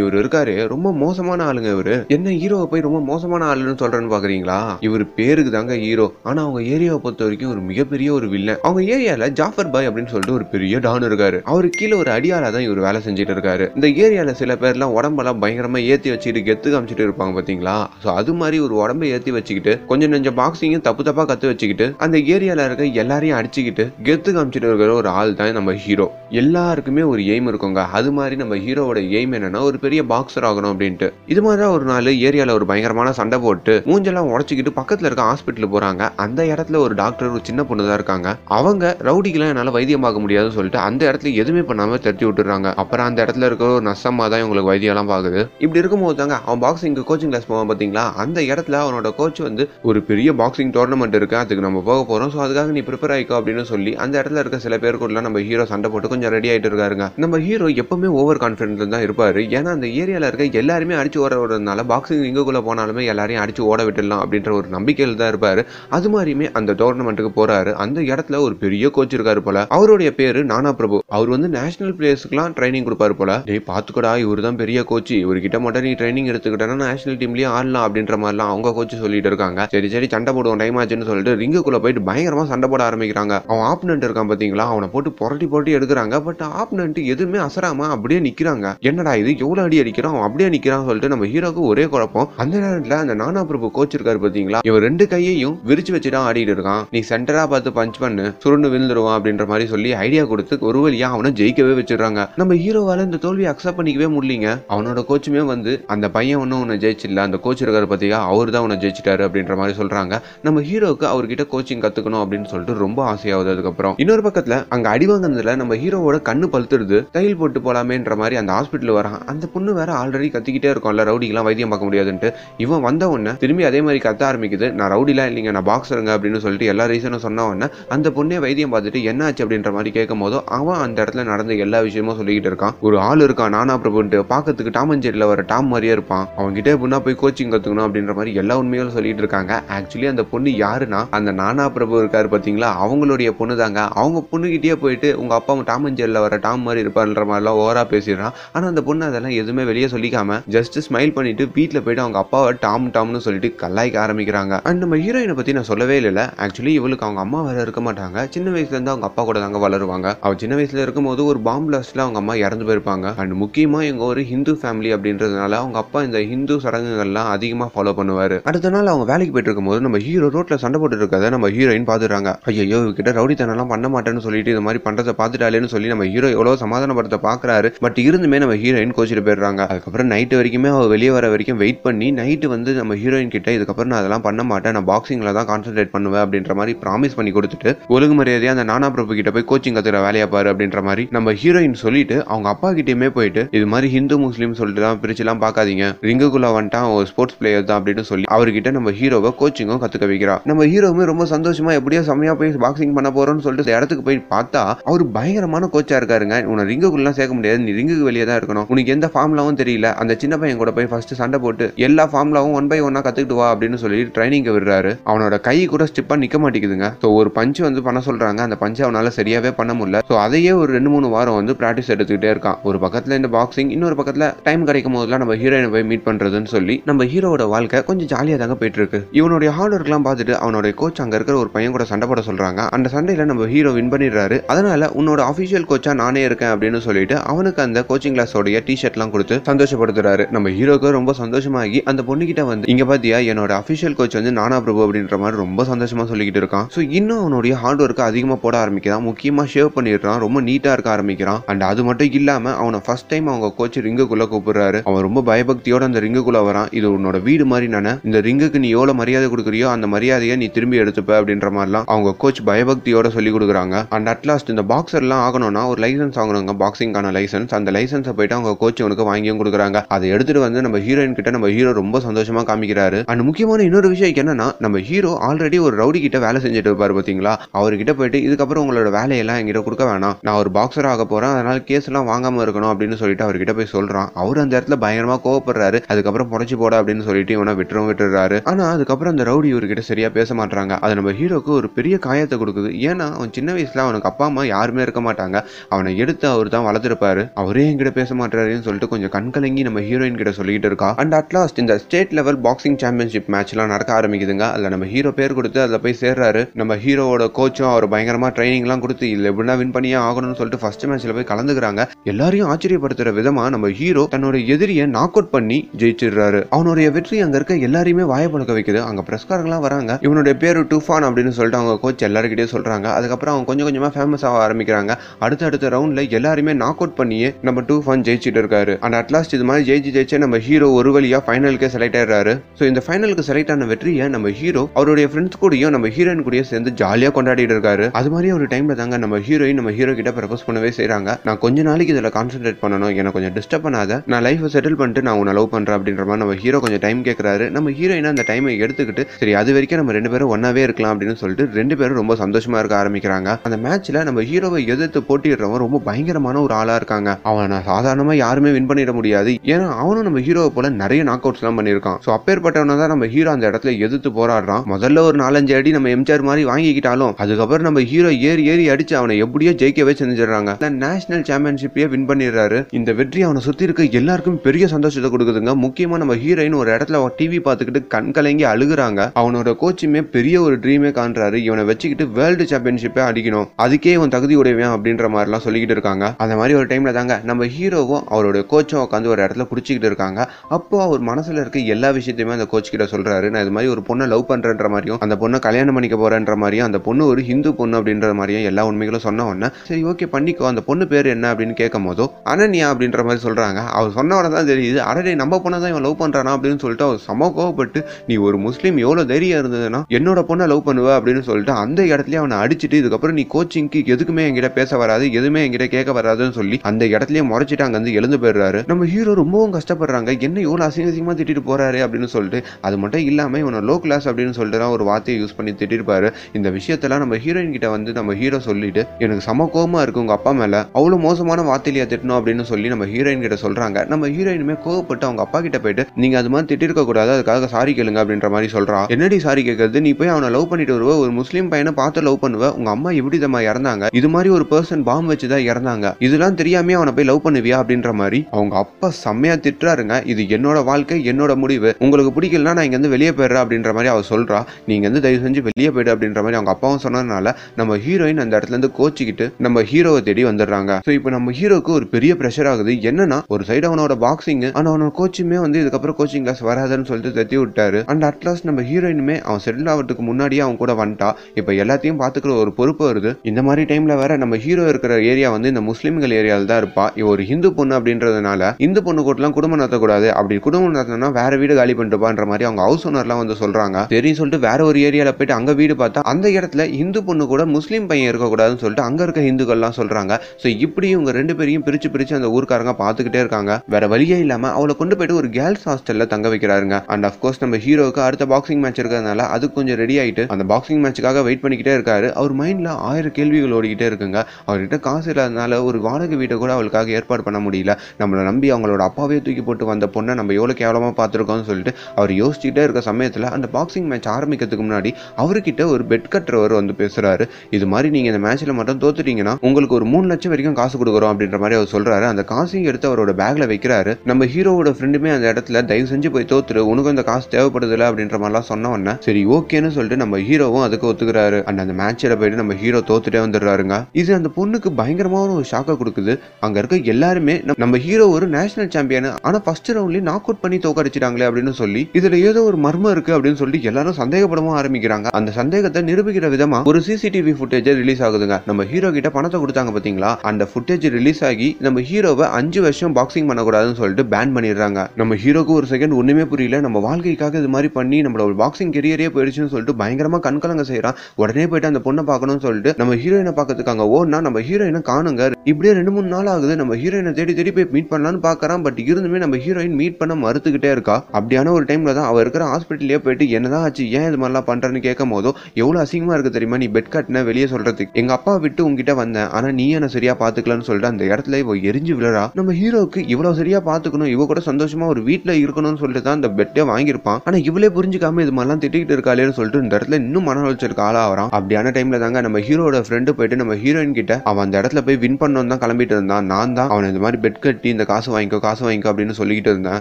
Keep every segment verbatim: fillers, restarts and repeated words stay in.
இவர் இருக்காரு ரொம்ப மோசமான ஆளுங்க. இவரு என்ன ஹீரோவை போய் ரொம்ப மோசமான ஆளுன்னு சொல்றேன்னு பாக்குறீங்களா? இவர் பேருக்கு தாங்க ஹீரோ, ஆனா அவங்க ஏரியாவை பொறுத்த வரைக்கும் ஒரு மிகப்பெரிய ஒரு வில்லன். அவங்க ஏரியால ஜாஃபர் பாய் அப்படின்னு சொல்லிட்டு ஒரு பெரிய டான் இருக்காரு. அவரு கீழே ஒரு அடியால தான் இவர் வேலை செஞ்சுட்டு இருக்காரு. இந்த ஏரியால சில பேர் எல்லாம் உடம்பெல்லாம் பயங்கரமா ஏத்தி வச்சுட்டு கெத்து காமிச்சிட்டு இருப்பாங்க பாத்தீங்களா? சோ அது மாதிரி ஒரு உடம்பை ஏத்தி வச்சுக்கிட்டு கொஞ்சம் கொஞ்சம் பாக்ஸிங்கும் தப்பு தப்பா கத்து வச்சுக்கிட்டு அந்த ஏரியால இருக்க எல்லாரையும் அடிச்சுக்கிட்டு கெத்து காமிச்சிட்டு இருக்கிற ஒரு ஆள் தான் நம்ம ஹீரோ. எல்லாருக்குமே ஒரு எய்ம் இருக்குங்க. அது மாதிரி நம்ம ஹீரோவோட எய்ம் என்னன்னா ஒரு பெரிய பாக்ஸர் ஆகணும் அப்படின்ட்டு. இது மாதிரி ஒரு நாள் ஏரியால ஒரு பயங்கரமான சண்டை போட்டு மூஞ்செல்லாம் உடச்சிக்கிட்டு பக்கத்துல இருக்க ஹாஸ்பிட்டல் போறாங்க. அந்த இடத்துல ஒரு டாக்டர் ஒரு சின்ன பொண்ணு தான் இருக்காங்க. அவங்க ரவுடிக்கெல்லாம் என்னால வைத்தியம் பார்க்க முடியாதுன்னு சொல்லிட்டு அந்த இடத்துல எதுவுமே பண்ணாம தட்டி விட்டுறாங்க. அப்புறம் அந்த இடத்துல இருக்கிற ஒரு நசம்மா தான் இவங்களுக்கு வைத்தியம் எல்லாம் பாக்குது. இப்படி இருக்கும்போது தாங்க அவன் பாக்ஸிங் கோச்சிங் கிளாஸ் போவான் பாத்தீங்களா? அந்த இடத்துல அவனோட கோச் வந்து ஒரு பெரிய பாக்ஸிங் டோர்னமெண்ட் இருக்கு, அதுக்கு நம்ம போக போறோம், சோ அதுக்காக நீ ப்ரிப்பேர் ஆயிக்கோ அப்படின்னு சொல்லி அந்த இடத்துல இருக்க சில பேர் கூட நம்ம ஹீரோ சண்டை போட்டு கொஞ்சம் ரெடி ஆயிட்டு இருக்காருங்க. நம்ம ஹீரோ எப்பவுமே ஓவர் கான்பிடன்ட்ல தான் இருப்பாரு. ஏன்னா அந்த ஏரியால இருக்க எல்லாருமே அடிச்சு ஓட விடுறதுனால பாக்ஸிங் ரிங்குக்குள்ள போனாலுமே எல்லாரையும் அடிச்சு ஓட விட்டுடலாம் அப்படின்ற ஒரு நம்பிக்கையில் தான் இருப்பாரு. அது மாதிரியுமே அந்த டோர்னமெண்ட்டுக்கு போறாரு. அந்த இடத்துல ஒரு பெரிய கோச் இருக்காரு போல. அவருடைய பேரு நானா பிரபு. அவர் வந்து நேஷனல் பிளேயர்ஸ்க்குலாம் ட்ரைனிங் கொடுப்பாரு போல. டேய் பாத்துக்கடா, இவரு தான் பெரிய கோச், இவர்கிட்ட மட்டும் நீ ட்ரைனிங் எடுத்துக்கிட்டா நேஷனல் டீம்லயே ஆடலாம் அப்படின்ற மாதிரிலாம் அவங்க கோச் சொல்லிட்டு இருக்காங்க. சரி சரி சண்டை போடுவோம் டைம் ஆச்சுன்னு சொல்லிட்டு ரிங்குக்குள்ள போயிட்டு பயங்கரமா சண்டை போட ஆரம்பிக்கிறாங்க. அவன் ஆப்னன்ட் இருக்கான் பாத்தீங்களா? அவனை போட்டு புரட்டி புரட்டி எடுக்கிறாங்க. பட் ஆப்னன்ட் எதுவுமே அசராம அப்படியே நிக்கிறாங்க. என்னடா இது, எவ்வளவு அடி அடிக்கிறான், அவன் அப்படியே நிக்கிறான்னு சொல்லிட்டு நம்ம ஹீரோக்கு ஒரே குழப்பம். அந்த நேரத்துல அந்த நானா பிரபு கோச் இருக்காரு பாத்தீங்களா? இவர் ரெண்டு கையையும் விரிச்சு வச்சுதான் ஆடிட்டு இருக்கான். நீ சென்டரா பார்த்து பஞ்ச் பண்ணு, சுருண்டு விழுந்துருவான் அப்படின்ற மாதிரி சொல்லி ஐடியா கொடுத்து ஒரு வழியா அவனை ஜெயிக்கவே வச்சிடறாங்க. நம்ம ஹீரோவால இந்த தோல்வியை அக்செப்ட் பண்ணிக்கவே முடியலீங்க. அவனோட கோச்சுமே வந்து அந்த பையன் ஒன்னும் உன்னை ஜெயிச்சிடல, அந்த கோச் இருக்காரு பாத்தீங்களா, அவரு தான் உன்னை ஜெயிச்சிட்டாரு அப்படின்ற மாதிரி சொல்றாங்க. நம்ம ஹீரோக்கு அவர்கிட்ட கோச்சிங் கத்துக்கணும் அப்படின்னு சொல்லிட்டு ரொம்ப ஆசையாவது. அதுக்கப்புறம் இன்னொரு பக்கத்துல அங்க அடிவாங்கதுல நம்ம ஹீரோவோட கண்ணு பழுத்துடுது. தையல் போட்டு போலாமேன்ற மாதிரி அந்த ஹாஸ்பிட்டல் வரான். அந்த பொண்ணு வேற ஆல்ரெடி கத்திக்கிட்டே இருக்கும்ல, ரவுடிக்கெல்லாம் வைத்தியம் பார்க்க முடியாதுன்ட்டு. இவன் வந்த உடனே திரும்பி அதே மாதிரி கத்த ஆரம்பிக்குது. நான் ரவுடிலாம் இல்லைங்க, நான் பாக்ஸருங்க அப்படின்னு சொல்லிட்டு எல்லா ரீசனும் சொன்ன உடனே அந்த பொண்ணே வைத்தியம் பார்த்துட்டு என்ன ஆச்சு அப்படின்ற மாதிரி கேட்கும் போது அவன் அந்த இடத்துல நடந்த எல்லா விஷயமும் சொல்லிக்கிட்டு இருக்கான். ஒரு ஆள் இருக்கான் நானா பிரபுன்ட்டு, பாக்கிறதுக்கு டாம் அண்ட் ஜெரியில வர டாம் மாதிரியே இருப்பான். அவன் கிட்டே பொண்ணா போய் கோச்சிங் கத்துக்கணும் அப்படின்ற மாதிரி எல்லா உண்மைகளும் சொல்லிட்டு இருக்காங்க. ஆக்சுவலி அந்த பொண்ணு யாருன்னா அந்த நானா பிரபு இருக்காரு பாத்தீங்களா, அவங்களுடைய பொண்ணு தாங்க. அவங்க பொண்ணுகிட்டே போயிட்டு உங்க அப்பா டாம் அண்ட் ஜெரியில வர டாம் மாதிரி இருப்பாருன்ற மாதிரி எல்லாம் ஓவரா பேசிடுறான். ஆனா அந்த பொண்ணு அதெல்லாம் எதுவுமே வெளியே சொல்லிக்காம ஜஸ்ட் ஸ்மைல் பண்ணிட்டு வீட்டுல போயிட்டு அவங்க அப்பாவை டாம் டாம்னு சொல்லிட்டு கலாய்க்க ஆரம்பிக்கிறாங்க. அண்ட் நம்ம ஹீரோயினை பத்தி நான் சொல்லவே இல்லை. ஆக்சுவலி இவளுக்கு அவங்க அம்மா வேற இருக்க மாட்டாங்க. சின்ன வயசுல இருந்து அவங்க அப்பா கூட தாங்க வளருவாங்க. அவ சின்ன வயசுல இருக்கும் போது ஒரு பாம் பிளாஸ்ட்ல அவங்க அம்மா இறந்து போயிருப்பாங்க. அண்ட் முக்கியமா இவங்க ஒரு ஹிந்து ஃபேமிலி அப்படின்றதுனால அவங்க அப்பா இந்த ஹிந்து சடங்குகள்லாம் அதிகமா ஃபாலோ பண்ணுவாரு. அடுத்த நாள் அவங்க வேலைக்கு போயிட்டு இருக்கும் போது நம்ம ஹீரோ ரோட்ல சண்டை போட்டு இருக்கதை நம்ம ஹீரோயின் பாத்துறாங்க. ஐயோ கிட்ட ரவுடித்தனம் பண்ண மாட்டேன்னு சொல்லிட்டு இந்த மாதிரி பண்றதை பாத்துட்டாலேன்னு சொல்லி நம்ம ஹீரோ எவ்வளவு சமாதானப்படுத்த பாக்குறாரு. பட் இருந்துமே நம்ம ஹீரோயின் கோச்சிட்டு போயிடுறாங்க. அதுக்கப்புறம் நைட்டு வரைக்குமே அவ வெளியே வர வரைக்கும் வெயிட் பண்ணி நைட்டு வந்து நம்ம ஹீரோயின் கிட்ட இதுக்கப்புறம் நான் அதெல்லாம் பண்ண மாட்டேன், நான் பாக்ஸிங்ல தான் கான்சென்ட்ரேட் பண்ணுவேன் அப்படின்ற மாதிரி ப்ராமிஸ் பண்ணி கொடுத்துட்டு ஒழுங்கு மரியாதையா அந்த நானா பிரபு கிட்ட போய் கோச்சிங் கத்துற வேலையா பாரு அப்படின்ற மாதிரி நம்ம ஹீரோயின் சொல்லிட்டு அவங்க அப்பா கிட்டயுமே போயிட்டு இது மாதிரி ஹிந்து முஸ்லீம் சொல்லிட்டு தான் பிரிச்சு எல்லாம் பாக்காதீங்க, ரிங்குக்குள்ள வந்துட்டா ஒரு ஸ்போர்ட்ஸ் பிளேயர் தான் அப்படின்னு சொல்லி அவர்கிட்ட நம்ம ஹீரோவை கோச்சிங்கும் கத்துக்க வைக்கிறா. நம்ம ஹீரோவுமே ரொம்ப சந்தோஷமா எப்படியோ செம்மையா போய் பாக்ஸிங் பண்ண போறோம்னு சொல்லிட்டு இடத்துக்கு போய் பார்த்தா அவர் பயங்கரமான கோச்சா இருக்காருங்க. உன்னை ரிங்குக்குள்ளலாம் சேர்க்க முடியாது, நீ ரிங்குக்கு வெளியே தான் இருக்கணும், உனக்கு எந்த ஃபார்முலாவும் தெரியல, அந்த சின்ன பையன் கூட போய் ஃபர்ஸ்ட் சண்டை போட்டு எல்லா ஃபார்முலாவும் ஒன் பை ஒன்னா கத்துக்கிட்டு வா அப்படின்னு சொல்லி ட்ரைனிங் விடுறாரு. அவனோட கை கூட ஸ்டிப்பா நிக்க மாட்டேங்குதுங்க. சோ ஒரு பஞ்சு வந்து பண்ண சொல்றாங்க, அந்த பஞ்சு அவனால சரியாவே பண்ண முடியல. சோ அதையே ஒரு ரெண்டு மூணு வாரம் வந்து பிராக்டிஸ் எடுத்துக்கிட்டே இருக்கான். ஒரு பக்கத்துல இந்த பாக்ஸிங், இன்னொரு பக்கத்துல டைம் கிடைக்கும் போதுலாம் நம்ம ஹீரோயினை போய் மீட் பண்றதுன்னு சொல்லி நம்ம ஹீரோட வாழ்க்கை கொஞ்சம் ஜாலியா தாங்க போயிட்டு இருக்கு. இவனுடைய ஹார்ட் ஒர்க் எல்லாம் பார்த்துட்டு அவனுடைய கோச் அங்க இருக்கிற ஒரு பையன் கூட சண்டை போட சொல்றாங்க. அந்த சண்டையில நம்ம ஹீரோ வின் பண்ணிடுறாரு. அதனால உன்னோட ஆஃபிஷியல் கோச்சா நானே இருக்கேன் அப்படின்னு சொல்லிட்டு அவனுக்கு அந்த கோச்சிங் கிளாஸோடைய டி ஷர்ட் எல்லாம் கொடுத்து சந்தோஷப்படுத்துறாரு. நம்ம ஹீரோக்கு ரொம்ப சந்தோஷமாகி அந்த பொண்ணுகிட்ட வந்து இங்க பாத்தியா என்னோட அபிஷியல் கோச் வந்து நானா பிரபு அப்படின்ற மாதிரி ரொம்ப சந்தோஷமா சொல்லிக்கிட்டு இருக்கான். சோ இன்னும் அவனுடைய ஹார்ட் ஒர்க் அதிகமா போட ஆரம்பிக்கிறான். முக்கியமா ஷேவ் பண்ணிடுறான், ரொம்ப நீட்டா இருக்க ஆரம்பிக்கிறான். அண்ட் அது மட்டும் இல்லாம அவனை ஃபர்ஸ்ட் டைம் அவங்க கோச் ரிங்குக்குள்ள கூப்பிடுறாரு. அவன் ரொம்ப பயபக்தியோட அந்த ரிங்குக்குள்ள வரான். இது உன்னோட வீடு மாதிரி, நானே இந்த ரிங்குக்கு நீ எவ்வளவு மரியாதை கொடுக்குறியோ அந்த மரியாதையை நீ திரும்பி எடுத்துப்ப அப்படின்ற மாதிரிலாம் அவங்க கோச் பயபக்தியோட சொல்லி கொடுக்குறாங்க. அண்ட் அட்லாஸ்ட் இந்த பாக்ஸர் எல்லாம் ஆகணும்னா ஒரு லைசன்ஸ் வாங்கணுங்க, பாக்ஸிங்கான லைசன்ஸ். அந்த லைசன்ஸை போயிட்டு அவங்க கோச் உனக்கு வாங்கியும் கொடுக்குறாங்க. அதை எடுத்துட்டு வந்து நம்ம ஹீரோயின் கிட்ட நம்ம ஹீரோ ரொம்ப சந்தோஷமா காமிக்கிறாரு. அண்ட் முக்கியமான இன்னொரு விஷயம் என்னன்னா நம்ம ஹீரோ ஆல்ரெடி ஒரு ரவுடி கிட்ட வேலை செஞ்சுட்டு இருப்பாரு பாத்தீங்களா, அவர்கிட்ட போயிட்டு இதுக்கப்புறம் உங்களோட வேலையெல்லாம் என்கிட்ட கொடுக்க வேணாம், நான் ஒரு பாக்ஸர் ஆக போறேன், அதனால கேஸ் எல்லாம் வாங்காம இருக்கணும் அப்படின்னு சொல்லிட்டு அவர்கிட்ட போய் சொல்றான். அவர் அந்த இடத்துல பயங்கரமா கோவப்படுறாரு. அதுக்கப்புறம் புடச்சு போட அப்படின்னு சொல்லிட்டு இவனை விட்டுறவும் விட்டுறாரு. ஆனா அதுக்கப்புறம் அந்த ரவுடி இவர்கிட்ட சரியா பேச மாட்டாங்க. அது நம்ம ஹீரோக்கு ஒரு பெரிய காயத்தை கொடுக்குது. ஏன்னா அவன் சின்ன வயசுல அவனுக்கு அப்பா அம்மா யாருமே இருக்க மாட்டாங்க. அவனை எடுத்து அவர் தான் வளர்த்திருப்பாரு. அவரே என்கிட்ட பேச மாட்டாருன்னு சொல்லிட்டு கொஞ்சம் கண்கலங்கி நம்ம ஹீரோயின் கிட்ட சொல்லிட்டு இருக்கா. அண்ட் அட்லாஸ்ட் இந்த state level boxing championship match எல்லாம் நடக்க ஆரம்பிக்குதுங்க. அதுல நம்ம ஹீரோ பேர் கொடுத்து அதுல போய் சேர்றாரு. நம்ம ஹீரோவோட கோச்சும் அவர் பயங்கரமா ட்ரைனிங் எல்லாம் கொடுத்து இல்ல எப்படின்னா வின் பண்ணியே ஆகணும்னு சொல்லிட்டு ஃபர்ஸ்ட் மேட்ச்ல போய் கலந்துக்கிறாங்க. எல்லாரையும் ஆச்சரியப்படுத்துற விதமா நம்ம ஹீரோ தன்னோட எதிரியை நாக் அவுட் பண்ணி ஜெயிச்சிடுறாரு. அவனுடைய வெற்றி அங்க இருக்க எல்லாரையுமே வாயப்பழுக்க வைக்குது. அங்க பிரஸ்காரங்களாம் வராங்க. இவனுடைய பேரு டூஃபான் அப்படின்னு சொல்லிட்டு அவங்க கோச் எல்லாருக்கிட்டே சொல்றாங்க. அதுக்கப்புறம் அவங்க கொஞ்சம் கொஞ்சமா ஃபேமஸ் ஆக ஆரம்பிக்கிறாங்க. அடுத்த அடுத்த ரவுண்ட்ல எல்லாருமே நாக் அவுட் பண்ணியே நம்ம டூஃபான் ஜெயிச்சிட்டு இருக்காரு. அண்ட் அட்லாஸ்ட் இது மாதிரி ஜெயிச்சு ஜெயிச்சு நம்ம ஹீரோ ஒரு வழியா ஃபைனலுக்கு செலக்ட் ஆயிடுறாரு. ஸோ இந்த ஃபைனலுக்கு செலக்ட் ஆன வெற்றியை நம்ம ஹீரோ அவருடைய ஃப்ரெண்ட்ஸ் கூடயும் நம்ம ஹீரோயின் கூடயும் சேர்ந்து ஜாலியா கொண்டாடிட்டு இருக்காரு. அது மாதிரி ஒரு டைம்ல தாங்க நம்ம ஹீரோயின் நம்ம ஹீரோ கிட்ட ப்ரப்போஸ் பண்ணவே செய்யறாங்க. நான் கொஞ்ச நாளைக்கு இதுல கான்சென்ட்ரேட் பண்ணணும், எனக்கு கொஞ்சம் டிஸ்டர்ப் பண்ணாத, நான் லைஃபை செட்டில் பண்ணிட்டு நான் உன்னை லவ் பண்றேன் அப்படின்ற மாதிரி நம்ம ஹீரோ கொஞ்சம் டைம் கேட்கறாரு. நம்ம ஹீரோயினா அந்த டைமை எடுத்துக்கிட்டு சரி அது வரைக்கும் நம்ம ரெண்டு பேரும் ஒன்னாவே இருக்கலாம் அப்படின்னு சொல்லிட்டு ரெண்டு பேரும் ரொம்ப சந்தோஷமா இருக்க ஆரம்பிக்கிறாங்க. அந்த மேட்ச்ல நம்ம ஹீரோவை எதிர்த்து போட்டிடுறவன் ரொம்ப பயங்கரமான ஒரு ஆளா இருக்காங்க. அவனை சாதாரணமா யாருமே வின் பண்ணிட முடியாது. ஏன்னா அவனும் நம்ம ஹீரோவை போல நிறைய நாக் அவுட்ஸ் எல்லாம் பண்ணிருக்கான். சோ அப்பேற்பட்டவன தான் நம்ம ஹீரோ அந்த இடத்துல எதிர்த்து போராடுறான். முதல்ல ஒரு நாலஞ்சு அடி நம்ம எம்ஜிஆர் மாதிரி வாங்கிக்கிட்டாலும் அதுக்கப்புறம் நம்ம ஹீரோ ஏறி ஏறி அடிச்சு அவனை எப்படியோ ஜெயிக்கவே செஞ்சிடறாங்க. நேஷனல் சாம்பியன்ஷிப்பே வின் பண்ணிடுறாரு. இந்த வெற்றி அவனை சுத்தி இருக்க எல்லாருக்கும் பெரிய சந்தோஷத்தை கொடுக்குதுங்க. முக்கியமா நம்ம ஹீரோயின் ஒரு இடத்துல டிவி பார்த்துக்கிட்டு கண் கலங்கி அழுகுறாங்க. அவனோட கோச்சுமே பெரிய ஒரு ட்ரீமே காண்றாரு. இவனை வச்சுக்கிட்டு வேர்ல்டு சாம்பியன்ஷிப்பே அடிக்கணும், அதுக்கே இவன் தகுதி உடையவன் அப்படின்ற மாதிரி எல்லாம் சொல்லிக்கிட்டு இருக்காங்க. அந்த மாதிரி ஒரு டைம்ல தாங்க நம்ம ஹீரோவும் அவரோட கோச்சும் உட்காந்து ஒரு இடத்துல குடிச்சுக்கிட்டு இருக்காங்க. அப்போ அவர் மனசுல இருக்க எல்லா விஷயத்தையுமே அந்த கோச் கிட்ட சொல்றாரு. நான் இது மாதிரி ஒரு பொண்ணை லவ் பண்றேன்ற மாதிரியும் அந்த பொண்ணை கல்யாணம் பண்ணிக்க போறேன்ற மாதிரியும் அந்த பொண்ணு ஒரு ஹிந்து பொண்ணு அப்படின்ற மாதிரியும் எல்லா உண்மைகளும் சொன்ன உடனே சரி ஓகே பண்ணிக்கோ, அந்த பொண்ணு பேர் என்ன அப்படின்னு கேட்கும் போதோ அனன்யா அப்படின்ற மாதிரி சொல்றாங்க. அவர் சொன்ன உடனே தான் தெரியுது அரடே நம்ம பொண்ணை தான் இவன் லவ் பண்றானா அப்படின்னு சொல்லிட்டு அவர் சம கோவப்பட்டு நீ ஒரு முஸ்லீம் எவ்வளவு தைரியம் இருந்ததுன்னா என்னோட பொண்ணை லவ் பண்ணுவ அப்படின்னு சொல்லிட்டு அந்த இடத்துல அவனை அடிச்சுட்டு இதுக்கப்புறம் நீ கோச்சிங்க்கு எதுக்குமே என்கிட்ட பேச வராது, எதுவுமே என்கிட்ட கேட்க வராதுன்னு சொல்லி அந்த இடத்துலயே முறைச்சிட்டு அங்க வந்து எழுந்து போயிடுறாரு. நம்ம ஹீரோ ரொம்பவும் கஷ்டப்படுறாங்க, என்ன இவ்வளவு அசிங்க அசிங்கமா திட்டிட்டு போறாரு அப்படின்னு சொல்லிட்டு. அது மட்டும் இல்லாம இவனை லோ கிளாஸ் அப்படின்னு சொல்லிட்டு தான் ஒரு வார்த்தையை யூஸ் பண்ணி திட்டிருப்பாரு. இந்த விஷயத்தெல்லாம் நம்ம ஹீரோயின் கிட்ட வந்து நம்ம ஹீரோ சொல்லிட்டு எனக்கு சம கோவமா இருக்கு உங்க அப்பா மேல, அவ்வளவு மோசமான வார்த்தையில திட்டணும் அப்படின்னு சொல்லி நம்ம ஹீரோயின் கிட்ட சொல்றாங்க. நம்ம ஹீரோயினுமே கோவப்பட்டு அவங்க அப்பா கிட்ட போயிட்டு நீங்க அது மாதிரி திட்டிருக்க கூடாது, அதுக்காக சாரி கேளுங்க அப்படின்ற மாதிரி சொல்றா. என்னடி சாரி கேட்கறது, நீ போய் அவனை லவ் பண்ணிட்டு வருவ, ஒரு முஸ்லீம் பையனை பார்த்து லவ் பண்ணுவ, உங்க அம்மா எப்படி தம்மா இறந்தாங்க, இது மாதிரி ஒரு பர்சன் பாம் வச்சுதான் இறந்தாங்க, இதெல்லாம் தெரியாம அவனை போய் லவ் பண்ணுவியா அப்படின்ற மாதிரி அவங்க அப்பா செம்மையா திட்டுறாருங்க. இது என்னோட வாழ்க்கை, என்னோட முடிவு, உங்களுக்கு பிடிக்கலன்னா நான் இங்க இருந்து வெளியே போயிடுறேன் அப்படின்ற மாதிரி அவர் சொல்றா. நீங்க வந்து தயவு செஞ்சு வெளியே போயிடு அப்படின்ற மாதிரி அவங்க அப்பாவும் சொன்னதுனால நம்ம ஹீரோயின் அந்த இடத்துல இருந்து கோச்சிக்கிட்டு நம்ம ஹீரோவை தேடி வந்துடுறாங்க. சோ இப்போ நம்ம ஹீரோக்கு ஒரு பெரிய பிரஷர் ஆகுது. என்னன்னா ஒரு சைடு அவனோட பாக்ஸிங், ஆனா அவனோட கோச்சுமே வந்து இதுக்கப்புறம் கோச்சிங் கிளாஸ் வராதுன்னு சொல்லிட்டு தட்டி விட்டாரு. அண்ட் அட்லாஸ்ட் நம்ம ஹீரோயினுமே அவன் செட்டில் ஆகிறதுக்கு முன்னாடியே அவன் கூட வந்துட்டா. இப்ப எல்லாத்தையும் பாத்துக்கிற ஒரு பொறுப்பு வருது. இந்த மாதிரி டைம்ல வேற நம்ம ஹீரோ இருக்கிற ஏரியா வந்து இந்த முஸ்லீம்கள் ஏரியால தான் இருப்பா. இவ ஒரு ஹிந்து பொண்ணு அப்படின்றதுனால இந்து பொண்ணு கூட்டலாம் குடும்பம் நடத்தக்கூடாது, அப்படி குடும்பம் நடத்தினா வேற வீடு காலி பண்ணிட்டுப்பான்ற மாதிரி அவங்க ஹவுஸ் ஓனர்லாம் வந்து சொல்றாங்க. தெரியும் சொல்லிட்டு வேற ஒரு ஏரியால போயிட்டு அங்க வீடு பார்த்தா அந்த இடத்துல இந்து பொண்ணு கூட முஸ்லீம் பையன் இருக்கக்கூடாதுன்னு சொல்லிட்டு அங்க இருக்க ஹிந்துக்கள் எல்லாம் சொல்றாங்க. சோ இப்படி இவங்க ரெண்டு பேரையும் பிரிச்சு பிரிச்சு அந்த ஊர்க்காரங்க பாத்துக்கிட்டே இருக்காங்க. வேற வழியே இல்லாம அவளை கொண்டு போயிட்டு ஒரு கேர்ள்ஸ் ஹாஸ்டல்ல தங்க வைக்கிறாருங்க. அண்ட் அஃப்கோர்ஸ் நம்ம ஹீரோக்கு அடுத்த பாக்ஸிங் மேட்ச் இருக்கிறதுனால அது கொஞ்சம் ரெடி ஆயிட்டு அந்த பாக்ஸிங் மேட்சுக்காக வெயிட் பண்ணிக்கிட்டே இருக்காரு. அவர் மைண்ட்ல ஆயிரம் கேள்விகள் ஓடிக்கிட்டே இருக்குங்க. அவர்கிட்ட காசு இல்லாதனால ஒரு வாடகை வீட்டை கூட அவளுக்காக ஏற்பாடு பண்ண முடியல. நம்மளை நம்பி அவங்களோட அப்பாவே தூக்கி போட்டு வந்த பொண்ணை நம்ம எவ்வளவு கேவலமா பார்த்துருக்கோம்னு சொல்லிட்டு அவர் யோசிச்சுட்டே இருக்க சமயத்துல அந்த பாக்ஸிங் மேட்ச் ஆரம்பிக்கிறதுக்கு முன்னாடி அவர்கிட்ட ஒரு பெட் கட்டுறவர் வந்து பேசுறாரு. இது மாதிரி நீங்க இந்த மேட்ச்ல மட்டும் தோத்துட்டீங்கன்னா உங்களுக்கு ஒரு மூணு லட்சம் வரைக்கும் காசு கொடுக்குறோம் அப்படின்ற மாதிரி அவர் சொல்றாரு. அந்த காசையும் எடுத்து அவரோட பேக்ல வைக்கிறாரு. நம்ம ஹீரோவோட ஃப்ரெண்டுமே அந்த இடத்துல தயவு செஞ்சு போய் தோத்துரு, உனக்கும் இந்த காசு தேவைப்படுதுல அப்படின்ற மாதிரிலாம் சொன்ன உடனே சரி ஓகேன்னு சொல்லிட்டு நம்ம ஹீரோவும் அதுக்கு ஒத்துக்கிறாரு. அண்ட் அந்த மேட்சில் போயிட்டு நம்ம ஹீரோ தோத்துட்டே வந்துடுறாருங்க. இது அந்த பொண்ணுக்கு பயங்கரமான ஒரு ஷாக்கை கொடுக்குது. அங்க இருக்க எல்லாருமே நம்ம ஹீரோ ஒரு நேஷனல் சாம்பியன் ஆனா ஃபர்ஸ்ட் ரவுண்ட்லயே நாக் அவுட் பண்ணி தோக்கடிச்சிட்டாங்களே அப்படின்னு சொல்லி இதுல ஏதோ ஒரு மர்மம் இருக்கு அப்படின்னு சொல்லிட்டு எல்லாரும் சந்தேகப்படவும் ஆரம்பிக்கிறாங்க. அந்த சந்தேகத்தை நிரூபிக்கிற விதமா ஒரு சிசிடிவி ஃபுட்டேஜ் ரிலீஸ் ஆகுதுங்க. நம்ம ஹீரோ கிட்ட பணத்தை கொடுத்தாங்க பாத்தீங்களா, அந்த ஃபுட்டேஜ் ரிலீஸ் ஆகி நம்ம ஹீரோவை அஞ்சு வருஷம் பாக்ஸிங் பண்ணக்கூடாதுன்னு சொல்லிட்டு பேன் பண்ணிடுறாங்க. நம்ம ஹீரோக்கு ஒரு செகண்ட் ஒண்ணுமே புரியல. நம்ம வாழ்க்கைக்காக இது மாதிரி பண்ணி நம்மளோட பாக்ஸிங் கெரியரே போயிடுச்சுன்னு சொல்லிட்டு பயங்கரமா கண்கலங்க செய்யறான். உடனே போயிட்டு அந்த பொண்ணை பார்க்கணும்னு சொல்லிட்டு நம்ம ஹீரோயினை பார்க்கறதுக்காங்க ஓன்னா நம்ம ஹீரோயினை காணுங்க. இப்படியே ரெண்டு மூணு நாள் ஆகுது. நம்ம ஹீரோயினை தேடி தேடி போய் மீட் பண்ணலாம்னு பாக்குறான். பட் இருந்துமே நம்ம ஹீரோயின் மீட் பண்ண மறுத்துக்கிட்டே இருக்கா. அப்படியான ஒரு டைம்ல தான் அவ இருக்கிற ஹாஸ்பிட்டலே போயிட்டு என்னதான் ஆச்சு, ஏன் இது மாதிரிலாம் பண்றேன்னு கேட்கும் போதோ எவ்வளவு அசிங்கமா இருக்கு தெரியுமா, நீ பெட் கட்டின வெளியே சொல்றதுக்கு எங்க அப்பா விட்டு உங்ககிட்ட வந்தேன், ஆனா நீ என்ன சரியா பாத்துக்கலாம்னு சொல்லிட்டு அந்த இடத்துல இவ எரிஞ்சு விழறா. நம்ம ஹீரோக்கு இவ்வளவு சரியா பாத்துக்கணும், இவ கூட சந்தோஷமா ஒரு வீட்டுல இருக்கணும்னு சொல்லிட்டு தான் அந்த பெட்டே வாங்கியிருப்பான். ஆனா இவளே புரிஞ்சுக்காம இது மாதிரிலாம் திட்டிக்கிட்டு இருக்காளேன்னு சொல்லிட்டு இந்த இடத்துல இன்னும் மன உளைச்சலுக்கு ஆளாகிறான். அப்படியான டைம்ல தாங்க நம்ம ஹீரோட ஃப்ரெண்டு போயிட்டு நம்ம ஹீரோயின் கிட்ட அவன் அந்த இடத்துல போய் வின் பண்ணணும் தான் கிளம்பிட்டு இருந்தான். நான் தான் அவன் இந்த மாதிரி பெட் தட்டி இந்த காசு வாங்கிக்கோ காசு வாங்கிக்கோ அப்படின்னு சொல்லிக்கிட்டு இருந்தேன்.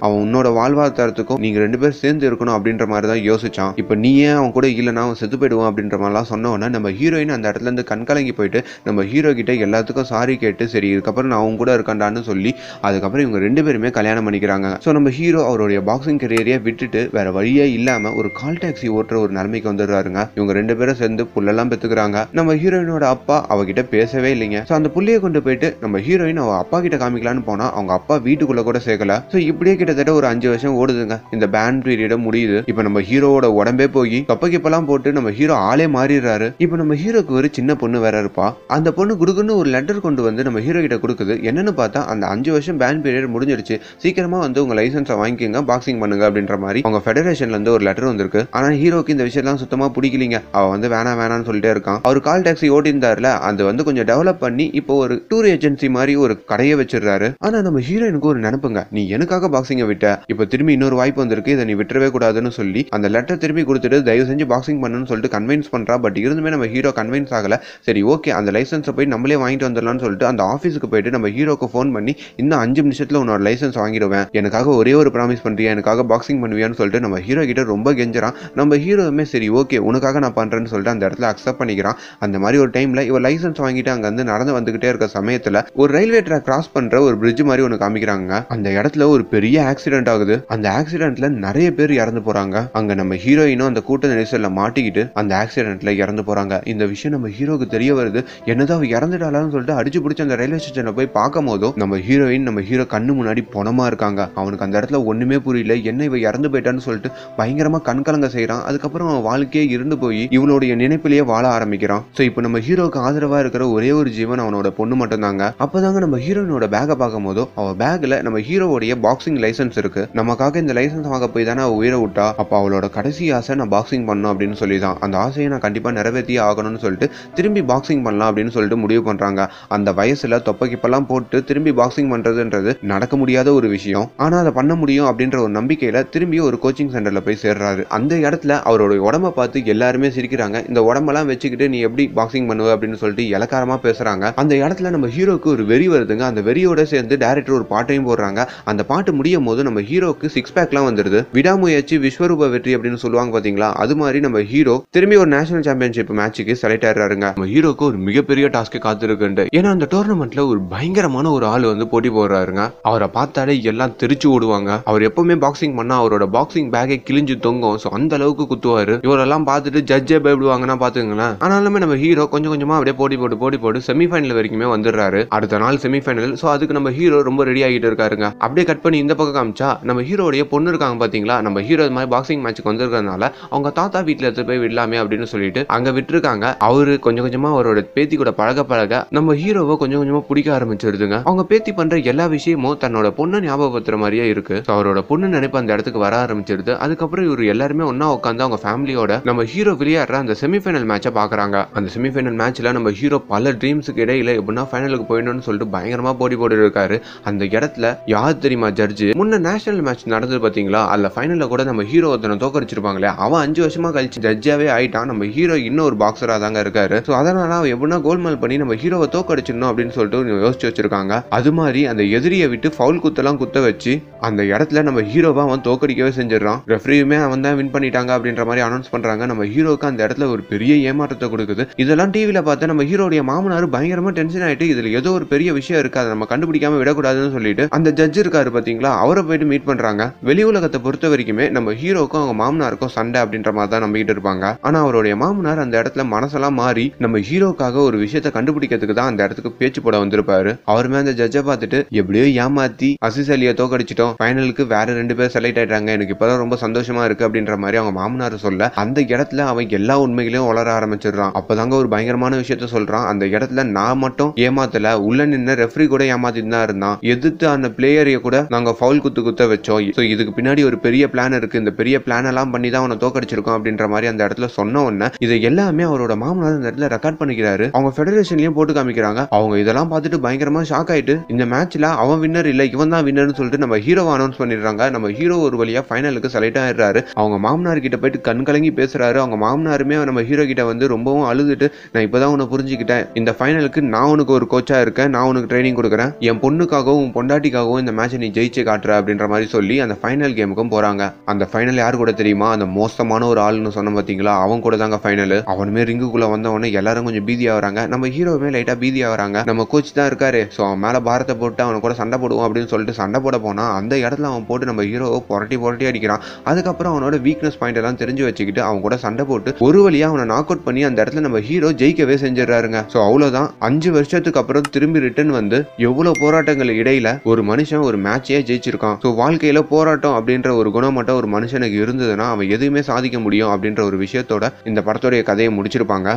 அவன் உன்னோட வாழ்வாதாரத்துக்கும் நீங்க ரெண்டு பேரும் சேர்ந்து இருக்கணும் அப்படின்ற மாதிரி தான் யோசிச்சான். இப்போ நீ ஏன் அவன் கூட இல்லைன்னா அவன் செத்து போயிடுவான் அப்படின்ற மாதிரிலாம் சொன்னோன்னா நம்ம ஹீரோயின் அந்த இடத்துல இருந்து கண்கலங்கி போயிட்டு நம்ம ஹீரோ கிட்ட எல்லாத்துக்கும் சாரி கேட்டு சரி இதுக்கப்புறம் நான் அவங்க கூட இருக்காண்டான்னு சொல்லி அதுக்கப்புறம் இவங்க ரெண்டு பேருமே கல்யாணம் பண்ணிக்கிறாங்க. ஸோ நம்ம ஹீரோ அவருடைய பாக்ஸிங் கரியரையே விட்டுட்டு வேற வழியே இல்லாம ஒரு கால் டாக்ஸி ஓட்டுற ஒரு நிலைமைக்கு வந்துடுறாருங்க. இவங்க ரெண்டு பேரும் சேர்ந்து புள்ளெல்லாம் பெற்றுக்கிறாங்க. நம்ம ஹீரோயினோட அப்பா அவகிட்ட பேசவே இல்லைங்க. ஸோ அந்த புள்ளையை கொண்டு போயிட்டு நம்ம ஹீரோயின் அவ அப்பா கிட்ட காமிக்கலான்னு போனா அவங்க அப்பா வீட்டுக்குள்ள கூட சேர்க்கல. ஸோ இப்படியே கிட்டத்தட்ட ஒரு அஞ்சு வருஷம் ஓடுதுங்க. இந்த பேன் பீரியட முடியுது. இப்போ நம்ம ஹீரோவோட உடம்பே போய் கப்பக்கிப்பெல்லாம் போட்டு நம்ம ஹீரோ ஆளே மாறிடுறாரு. இப்போ நம்ம ஹீரோக்கு ஒரு சின்ன பொண்ணு வேற இருப்பா. அந்த பொண்ணு குடுக்குன்னு ஒரு லெட்டர் கொண்டு வந்து நம்ம ஹீரோ கிட்ட கொடுக்குது. என்னன்னு பார்த்தா அந்த அஞ்சு வருஷம் பேன் பீரியட் முடிஞ்சிருச்சு, சீக்கிரமா வந்து உங்க லைசன்ஸை வாங்கிக்கோங்க, பாக்ஸிங் பண்ணுங்க அப்படின்ற மாதிரி அவங்க ஃபெடரேஷன்ல இருந்து ஒரு லெட்டர் வந்திருக்கு. ஆனா ஹீரோக்கு இந்த விஷயம்லாம் சுத்தமா பிடிக்கலீங்க. அவ வந்து வேணா வேணான்னு சொல்லிட்டே இருக்கான். அவர் கால் டாக்ஸி ஓட்டியிருந்தாருல அது வந்து கொஞ்சம் டெவலப் பண்ணி இப்போ ஒரு டூர் ஏஜென்சி மாதிரி ஒரு கடையை வச்சிருக்காரு. ஆனா நம்ம ஹீரோயினுக்கு ஒரு நினைப்புங்க, நீ எனக்காக பாக்ஸிங்கை விட்ட, இப்போ திரும்பி இன்னொரு வாய்ப்பு வந்திருக்கு, இதை நீ விட்டுறவே கூடாதுன்னு சொல்லி அந்த லெட்டர் திரும்பி கொடுத்துட்டு தயவு செஞ்சு பாக்ஸிங் பண்ணணும்னு சொல்லிட்டு கன்வின்ஸ் பண்றா. பட் இருந்துமே நம்ம ஹீரோ கன்வின்ஸ் ஆகல. சரி ஓகே அந்த லைசன்ஸை போய் நம்மளே வாங்கிட்டு வந்துடலாம்னு சொல்லிட்டு அந்த ஆஃபீஸுக்கு போயிட்டு நம்ம ஹீரோக்கு ஃபோன் பண்ணி இன்னும் அஞ்சு நிமிஷத்துல உன்னோட லைசன்ஸ் வாங்கிடுவேன், எனக்காக ஒரே ஒரு ப்ராமிஸ் பண்றியா, எனக்காக பாக்ஸிங் பண்ணுவியான்னு சொல்லிட்டு நம்ம ஹீரோ கிட்ட ரொம்ப கெஞ்சிரான். நம்ம ஹீரோவுமே சரி ஓகே உனக்காக நான் பண்றேன்னு சொல்லிட்டு அந்த இடத்துல அக்செப்ட் பண்ணிக்கிறான். அந்த மாதிரி ஒரு டைம்ல இவ லைசன்ஸ் வாங்கிட்டு அங்க வந்து நடந்து வந்துகிட்டே இருக்க சமயத்துல ஒரு ரயில்வே ட்ராக் கிராஸ் பண்ற ஒரு பிரிட்ஜ் மாதிரி ஒன்னு காமிக்கிறாங்க. அந்த இடத்துல ஒரு பெரிய ஆக்சிடென்ட் ஆகுது. அந்த ஆக்சிடென்ட்ல நிறைய பேர் இறந்து போறாங்க. அங்க நம்ம ஹீரோயினும் அந்த கூட்ட நெரிசல்ல மாட்டிக்கிட்டு அந்த ஆக்சிடென்ட்ல இறந்து போறாங்க. இந்த விஷயம் நம்ம ஹீரோக்கு தெரிய வருது. என்னதான் அவ இறந்துட்டாளான்னு சொல்லிட்டு அடிச்சு பிடிச்சி அந்த ரயில்வே ஸ்டேஷனை போய் பார்க்கும் போதும் நம்ம ஹீரோயின் நம்ம ஹீரோ கண்ணு முன்னாடி பொணமா இருக்காங்க. அவனுக்கு அந்த இடத்துல ஒண்ணுமே புரியல, என்ன இவ இறந்து போயிட்டான்னு சொல்லிட்டு பயங்கரமா கண்கலங்க செய்யறான். அதுக்கப்புறம் அவன் வாழ்க்கையே இருந்து போய் இவளுடைய நினைப்பிலேயே வாழ ஆரம்பிக்கிறான். சோ இப்போ நம்ம ஹீரோக்கு ஆதரவா இருக்கிற ஒரே ஒரு ஜீவன் அவனோட பொண்ணு மட்டும் தாங்க. அப்பதாங்க நம்ம ஹீரோயினோட பேக்கை பார்க்கும் போதும் அவ பேக்ல நம்ம ஹீரோவோடைய பாக்ஸிங் லைசன்ஸ் இருக்கு. நமக்காக இந்த லைசன்ஸ் வாங்க போய் தானே அவ உயிரை விட்டா. அப்ப அவளோட கடைசி ஆசை நான் பாக்ஸிங் பண்ணணும் அப்படின்னு சொல்லிதான், அந்த ஆசையை நான் கண்டிப்பா நிறைவேற்றியே ஆகணும்னு சொல்லிட்டு திரும்பி பாக்ஸிங் பண்ணலாம் அப்படின்னு சொல்லிட்டு முடிவு பண்றாங்க. அந்த வயசுல தொப்பக்கிப்பெல்லாம் போட்டு திரும்பி பாக்ஸிங் பண்றதுன்றது நடக்க முடியாத ஒரு விஷயம். ஆனா அதை பண்ண முடியும் அப்படின்ற ஒரு நம்பிக்கையில திரும்பி ஒரு கோச்சிங் சென்டர்ல போய் சேர்றாரு. அந்த இடத்துல அவரோட உடம்ப பார்த்து எல்லாருமே சிரிக்கிறாங்க. இந்த உடம்பெல்லாம் வச்சுக்கிட்டு நீ எப்படி பாக்ஸிங் பண்ணுவ அப்படின்னு சொல்லிட்டு இலக்காரமா பேசுறாங்க. அந்த இடத்துல நம்ம ஹீரோக்கு ஒரு வெறி வருதுங்க. அந்த வெறியோட சேர்ந்து டைரக்டர் ஒரு பாட்டையும் போடுறாங்க. அந்த பாட்டு முடியும் போது நம்ம ஹீரோக்கு சிக்ஸ் பேக்லாம் வந்துருது. விடாமுயற்சி விஸ்வரூப வெற்றி அப்படின்னு சொல்லுவாங்க பாத்தீங்களா, அது மாதிரி நம்ம ஹீரோ திரும்பி ஒரு நேஷனல் சாம்பியன்ஷிப் மேட்சுக்கு செலக்ட் ஆயிடுறாருங்க. நம்ம ஹீரோக்கு ஒரு மிகப்பெரிய டாஸ்க் காத்திருக்குண்டு. ஏன்னா அந்த டோர்னமெண்ட்ல ஒரு பயங்கரமான ஒரு ஆள் வந்து போட்டி போடுறாருங்க. அவரை பார்த்தாலே எல்லாம் தெரிச்சு ஓடுவாங்க. அவர் எப்பவுமே பாக்ஸிங் பண்ணா அவரோட பாக்ஸிங் பேக்கை கிழிஞ்சு தொங்கும். சோ அந்த அளவுக்கு குத்துவாரு. இவரெல்லாம் பார்த்துட்டு ஜட்ஜே பயப்படுவாங்கன்னா பாத்துங்களேன். ஆனாலுமே நம்ம ஹீரோ கொஞ்சம் கொஞ்சமா அப்படியே போட்டி போட்டு போட்டி போட்டு செமிஃபைனல் வரைக்குமே வந்துடுறாரு. அடுத்த நாள் செமிஃபைனல். சோ அதுக்கு நம்ம ஹீரோ ரொம்ப ரெடி ஆகிட்டு இருக்காருங்க. அப்படியே கட் பண்ணி இந்த பக்கம் காமிச்சா நம்ம ஹீரோடைய பொண்ணு இருக்காங்க பாத்தீங்களா. நம்ம ஹீரோ இது மாதிரி பாக்ஸிங் மேட்சுக்கு வந்திருக்கிறதுனால அவங்க தாத்தா வீட்டுல எடுத்து போய் விடலாமே அப்படின்னு சொல்லிட்டு அங்க விட்டுருக்காங்க. அவரு கொஞ்சம் கொஞ்சமா அவரோட பேத்தி கூட பழக பழக நம்ம ஹீரோவை கொஞ்சம் கொஞ்சமா பிடிக்க ஆரம்பிச்சிருதுங்க. அவங்க பேத்தி பண்ற எல்லா விஷயமும் தன்னோட பொண்ணை ஞாபகப்படுத்துற மாதிரியே இருக்கு. சோ அவரோட பொண்ணு நினைப்பு அந்த இடத்துக்கு வர ஆரம்பிச்சிருது. அதுக்கப்புறம் இவர் எல்லாருமே ஒன்னா உட்காந்து அவங்க ஃபேமிலியோட நம்ம ஹீரோ விளையாடுற அந்த செமிஃபைனல் மேட்சை பாக்குறாங்க. அந்த செமிஃபைனல் மேட்ச்ல நம்ம ஹீரோ பல ட்ரீம்ஸுக்கு இடையில எப்படின்னா ஃபைனலுக்கு போயிடணும்னு சொல்லிட்டு பயங்கரமா போட்டி போட்டு இருக்காரு. அந்த இடத்துல யார் தெரியுமா ஜட்ஜு? முன்ன நேஷனல் மேட்ச் நடந்தது பாத்தீங்களா, அதுல ஃபைனல்ல கூட நம்ம ஹீரோ ஒருத்தனை தோக்கடிச்சிருப்பாங்களே, அவன் அஞ்சு வருஷமா கழிச்சு ஜட்ஜாவே ஆயிட்டான். நம்ம ஹீரோ இன்னும் ஒரு பாக்ஸரா தாங்க இருக்காரு. சோ அதனால அவன் எப்படின்னா கோல்மால் பண்ணி நம்ம ஹீரோவை தோக்கடிச்சிடணும் அப்படின்னு சொல்லிட்டு யோசிச்சு வச்சிருக்காங்க. அது மாதிரி அந்த எதிரியை விட்டு ஃபவுல் குத்தெல்லாம் குத்த வச்சு அந்த இடத்துல நம்ம ஹீரோவா அவன் தோக்கடிக்கவே செஞ்சிடறான். ரெஃப்ரியுமே அவன் தான் வின் பண்ணிட்டாங்க அப்படின்ற மாதிரி அனௌன்ஸ் பண்றாங்க. நம்ம ஹீரோக்கு அந்த இடத்துல ஒரு பெரிய ஏமாற்றத்தை கொடுக்குது. இதெல்லாம் டிவியில பார்த்தா நம்ம ஹீரோடைய மாமனார் பயங்கரமா டென்ஷன் ஆயிட்டு இதுல ஏதோ ஒரு பெரிய விஷயம் இருக்கு, அதை நம்ம கண்டுபிடிக்காம விடக்கூடாதுன்னு சொல்லிட்டு அந்த ஜட்ஜ் இருக்காரு பாத்தீங்களா, அவரை போயிட்டு மீட் பண்றாங்க. வெளி உலகத்தை பொறுத்த வரைக்குமே நம்ம ஹீரோக்கும் அவங்க மாமனாருக்கும் சண்டை அப்படின்ற மாதிரி தான் நம்பிக்கிட்டு இருப்பாங்க. ஆனா அவருடைய மாமனார் அந்த இடத்துல மனசெல்லாம் மாறி நம்ம ஹீரோக்காக ஒரு விஷயத்தை கண்டுபிடிக்கிறதுக்கு தான் அந்த இடத்துக்கு பேச்சு போட வந்திருப்பாரு. அவருமே அந்த ஜட்ஜை பார்த்துட்டு எப்படியோ ஏமாத்தி அசிஸ் அலியை தோக்கடிச்சிட்டோம், ஃபைனலுக்கு வேற ரெண்டு பேர் செலக்ட் ஆயிட்டாங்க, எனக்கு இப்பதான் ரொம்ப சந்தோஷமா இருக்கு அப்படின்ற மாதிரி அவங்க மாமனார் சொல்ல அந்த இடத்துல அவன் எல்லா உண்மைகளையும் வளர ஆரம்பிச்சிடுறான். அப்பதாங்க ஒரு பயங்கரமான விஷயத்த சொல்றான். அந்த இடத்துல நான் மட்டும் ஏமாத்தல, உள்ள நின்று ரெஃப்ரி கூட ஏமாத்திட்டு தான் இருந்தான், எதிர்த்து அந்த பிளேயரைய கூட நாங்க ஃபவுல் குத்து குத்த வச்சோம், சோ இதுக்கு பின்னாடி ஒரு பெரிய பிளான் இருக்கு, இந்த பெரிய பிளான் எல்லாம் பண்ணி தான் அவனை தோக்கடிச்சிருக்கோம் அப்படின்ற மாதிரி அந்த இடத்துல சொன்ன உடனே இதை எல்லாமே அவரோட மாமனார் அந்த இடத்துல ரெக்கார்ட் பண்ணிக்கிறாரு. அவங்க ஃபெடரேஷன்லயும் போட்டு காமிக்கிறாங்க. அவங்க இதெல்லாம் பார்த்துட்டு பயங்கரமா ஷாக் ஆயிட்டு இந்த மேட்ச்ல அவன் வின்னர் இல்ல இவன் தான் வின்னர்னு சொல்லிட்டு நம்ம ஹீரோவை அனௌன்ஸ் பண்ணிடுறாங்க. நம்ம ஹீரோ ஒரு வழியா ஃபைனலுக்கு செலக்ட் ஆயிடுறாரு. அவங்க மாமனார் கிட்ட போயிட்டு கண் கலங்கி பேசுறாரு. அவங்க மாமனாருமே நம்ம ஹீரோ கிட்ட வந்து ரொம்பவும் அழுதுட்டு நான் இப்பதான் உன்னை புரிஞ்சுக்கிட்டேன், இந்த ஃபைனலுக்கு நான் உனக்கு ஒரு கோச்சா இருக்கேன், நான் உனக்கு ட்ரைனிங் கொடுக்குறேன், என் பொண்ணு பொண்ணுக்காகவும் உன் பொண்டாட்டிக்காகவும் இந்த மேட்சை நீ ஜெயிச்சு காட்டுற அப்படின்ற மாதிரி சொல்லி அந்த ஃபைனல் கேமுக்கும் போறாங்க. அந்த ஃபைனல் யார் கூட தெரியுமா? அந்த மோசமான ஒரு ஆளுன்னு சொன்ன பார்த்தீங்களா, அவன் கூட தாங்க ஃபைனல். அவனுமே ரிங்குக்குள்ள வந்தவொடனே எல்லாரும் கொஞ்சம் பீதி ஆகுறாங்க. நம்ம ஹீரோவுமே லைட்டா பீதி ஆகுறாங்க. நம்ம கோச் தான் இருக்காரு, ஸோ அவன் மேல பாரத்தை போட்டு அவனை கூட சண்டை போடுவோம் அப்படின்னு சொல்லிட்டு சண்டை போட போனா அந்த இடத்துல அவன் போட்டு நம்ம ஹீரோவை புரட்டி புரட்டி அடிக்கிறான். அதுக்கப்புறம் அவனோட வீக்னஸ் பாயிண்ட் எல்லாம் தெரிஞ்சு வச்சுக்கிட்டு அவன் கூட சண்டை போட்டு ஒரு வழியா அவனை நாக் அவுட் பண்ணி அந்த இடத்துல நம்ம ஹீரோ ஜெயிக்கவே செஞ்சிடறாருங்க. ஸோ அவ்வளோதான். அஞ்சு வருஷத்துக்கு அப்புறம் திரும்பி ரிட்டர்ன் வந்து எவ்வளவு போராட்டங்கள் இடையில ஒரு மனுஷன் ஒரு மேட்சையே ஜெயிச்சிருக்கான். ஸோ வாழ்க்கையில போராட்டம் அப்படின்ற ஒரு குணம் மட்டும் ஒரு மனுஷனுக்கு இருந்ததுன்னா அவன் எதுவுமே சாதிக்க முடியும் அப்படின்ற ஒரு விஷயத்தோட இந்த படத்தோடைய கதையை முடிச்சிருப்பாங்க.